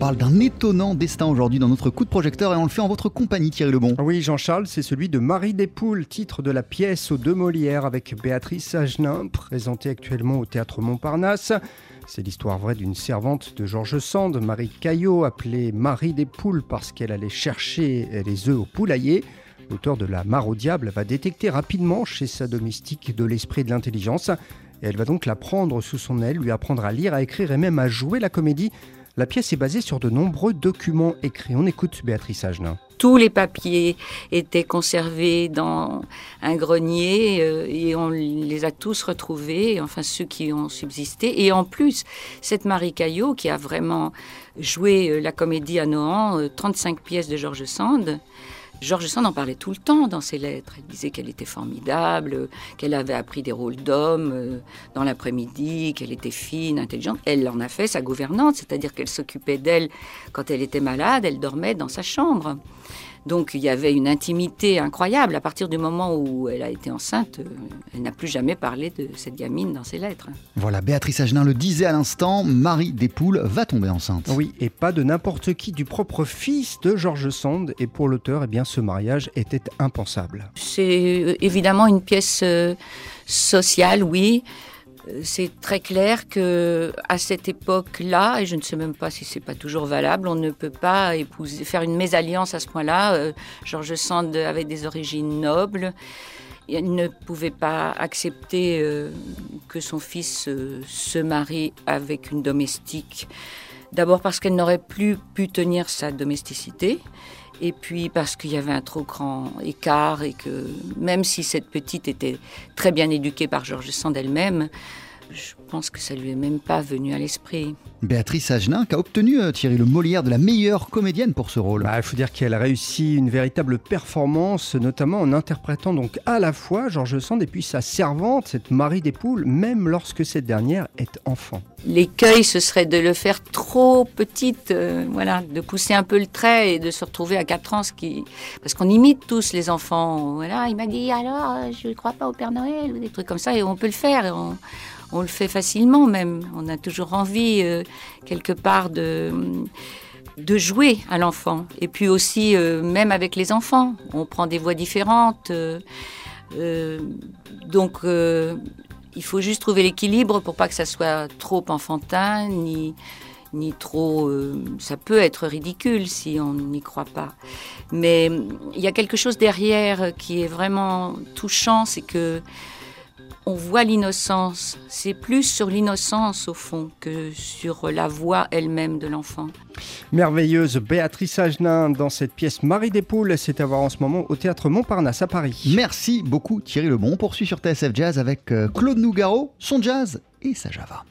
parle d'un étonnant destin aujourd'hui dans notre coup de projecteur et on le fait en votre compagnie, Thierry Lebon. Oui, Jean-Charles, c'est celui de Marie des Poules, titre de la pièce aux deux Molières avec Béatrice Agenin, présentée actuellement au Théâtre Montparnasse. C'est l'histoire vraie d'une servante de Georges Sand, Marie Caillot, appelée Marie des Poules parce qu'elle allait chercher les œufs au poulailler. L'auteur de La Maraudiable va détecter rapidement chez sa domestique de l'esprit et de l'intelligence. Et elle va donc la prendre sous son aile, lui apprendre à lire, à écrire et même à jouer la comédie. La pièce est basée sur de nombreux documents écrits. On écoute Béatrice Agenin. Tous les papiers étaient conservés dans un grenier et on les a tous retrouvés, enfin ceux qui ont subsisté. Et en plus, cette Marie Caillot qui a vraiment joué la comédie à Nohant, 35 pièces de Georges Sand, Georges Sand en parlait tout le temps dans ses lettres. Elle disait qu'elle était formidable, qu'elle avait appris des rôles d'hommes dans l'après-midi, qu'elle était fine, intelligente. Elle en a fait sa gouvernante, c'est-à-dire qu'elle s'occupait d'elle quand elle était malade, elle dormait dans sa chambre. Donc il y avait une intimité incroyable. À partir du moment où elle a été enceinte, elle n'a plus jamais parlé de cette gamine dans ses lettres. Voilà, Béatrice Agenin le disait à l'instant, Marie des Poules va tomber enceinte. Oui, et pas de n'importe qui, du propre fils de Georges Sand. Et pour l'auteur, eh bien, ce mariage était impensable. C'est évidemment une pièce sociale, oui. C'est très clair qu'à cette époque-là, et je ne sais même pas si ce n'est pas toujours valable, on ne peut pas épouser, faire une mésalliance à ce point-là. Georges Sand avait des origines nobles. Il ne pouvait pas accepter que son fils se marie avec une domestique. D'abord parce qu'elle n'aurait plus pu tenir sa domesticité. Et puis parce qu'il y avait un trop grand écart et que même si cette petite était très bien éduquée par Georges Sand elle-même, je pense que ça lui est même pas venu à l'esprit. Béatrice Agenin qui a obtenu, Thierry, le Molière de la meilleure comédienne pour ce rôle. Il faut dire qu'elle réussit une véritable performance, notamment en interprétant donc à la fois Georges Sand et puis sa servante, cette Marie des Poules, même lorsque cette dernière est enfant. L'écueil, ce serait de le faire trop petite, de pousser un peu le trait et de se retrouver à 4 ans, parce qu'on imite tous les enfants. Voilà, il m'a dit, alors, je ne crois pas au Père Noël, ou des trucs comme ça, et on peut le faire. Et on le fait facilement même, on a toujours envie quelque part de jouer à l'enfant. Et puis aussi, même avec les enfants, on prend des voies différentes. Donc, il faut juste trouver l'équilibre pour pas que ça soit trop enfantin, ni trop... ça peut être ridicule si on n'y croit pas. Mais il y a quelque chose derrière qui est vraiment touchant, c'est que on voit l'innocence, c'est plus sur l'innocence au fond que sur la voix elle-même de l'enfant. Merveilleuse Béatrice Agenin dans cette pièce Marie des Poules, c'est à voir en ce moment au Théâtre Montparnasse à Paris. Merci beaucoup Thierry Lebon, on poursuit sur TSF Jazz avec Claude Nougaro, son jazz et sa java.